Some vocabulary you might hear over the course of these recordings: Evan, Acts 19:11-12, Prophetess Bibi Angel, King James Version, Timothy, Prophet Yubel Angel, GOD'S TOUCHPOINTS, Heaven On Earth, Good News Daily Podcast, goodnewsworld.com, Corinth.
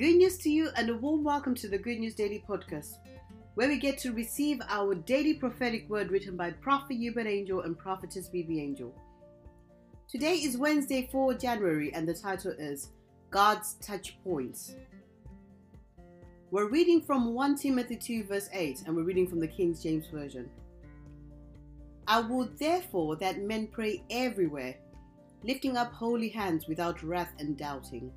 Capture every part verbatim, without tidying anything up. Good news to you and a warm welcome to the Good News Daily Podcast, where we get to receive our daily prophetic word written by Prophet Yubel Angel and Prophetess Bibi Angel. Today is Wednesday, the fourth of January, and the title is God's Touch Points. We're reading from First Timothy two verse eight, and we're reading from the King James Version. I would therefore that men pray everywhere, lifting up holy hands without wrath and doubting.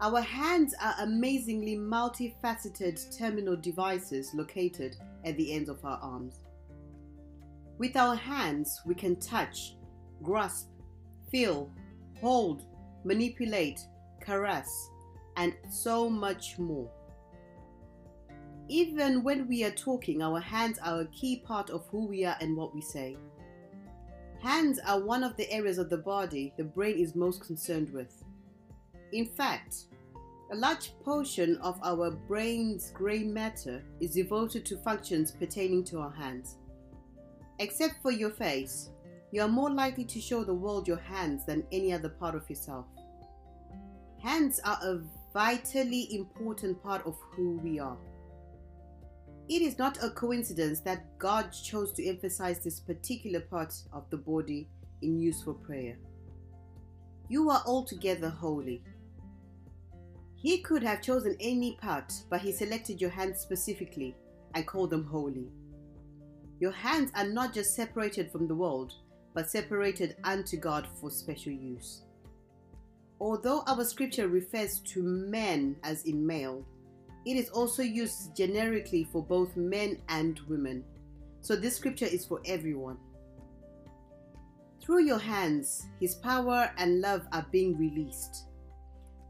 Our hands are amazingly multifaceted terminal devices located at the ends of our arms. With our hands, we can touch, grasp, feel, hold, manipulate, caress, and so much more. Even when we are talking, our hands are a key part of who we are and what we say. Hands are one of the areas of the body the brain is most concerned with. In fact, a large portion of our brain's grey matter is devoted to functions pertaining to our hands. Except for your face, you are more likely to show the world your hands than any other part of yourself. Hands are a vitally important part of who we are. It is not a coincidence that God chose to emphasize this particular part of the body in use for prayer. You are altogether holy. He could have chosen any part, but he selected your hands specifically and called them holy. Your hands are not just separated from the world, but separated unto God for special use. Although our scripture refers to men as in male, it is also used generically for both men and women. So this scripture is for everyone. Through your hands, his power and love are being released.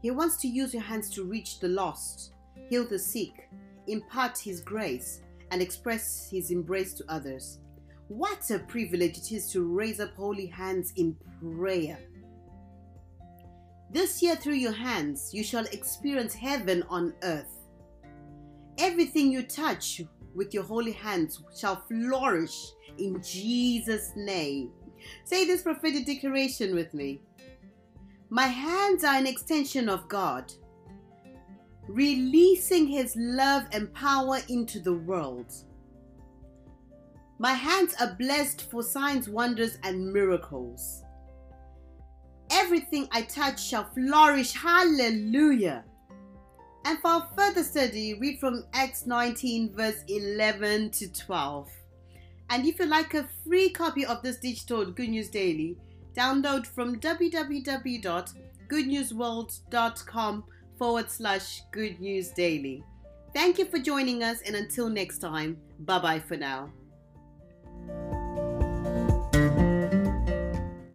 He wants to use your hands to reach the lost, heal the sick, impart his grace, and express his embrace to others. What a privilege it is to raise up holy hands in prayer. This year, through your hands, you shall experience heaven on earth. Everything you touch with your holy hands shall flourish in Jesus' name. Say this prophetic declaration with me. My hands are an extension of God, releasing his love and power into the world. My hands are blessed for signs, wonders, and miracles. Everything I touch shall flourish. Hallelujah. And for further study, read from Acts nineteen verse eleven to twelve. And if you'd like a free copy of this digital Good News Daily, download from www.goodnewsworld.com forward slash Good News Daily. Thank you for joining us, and until next time, bye-bye for now.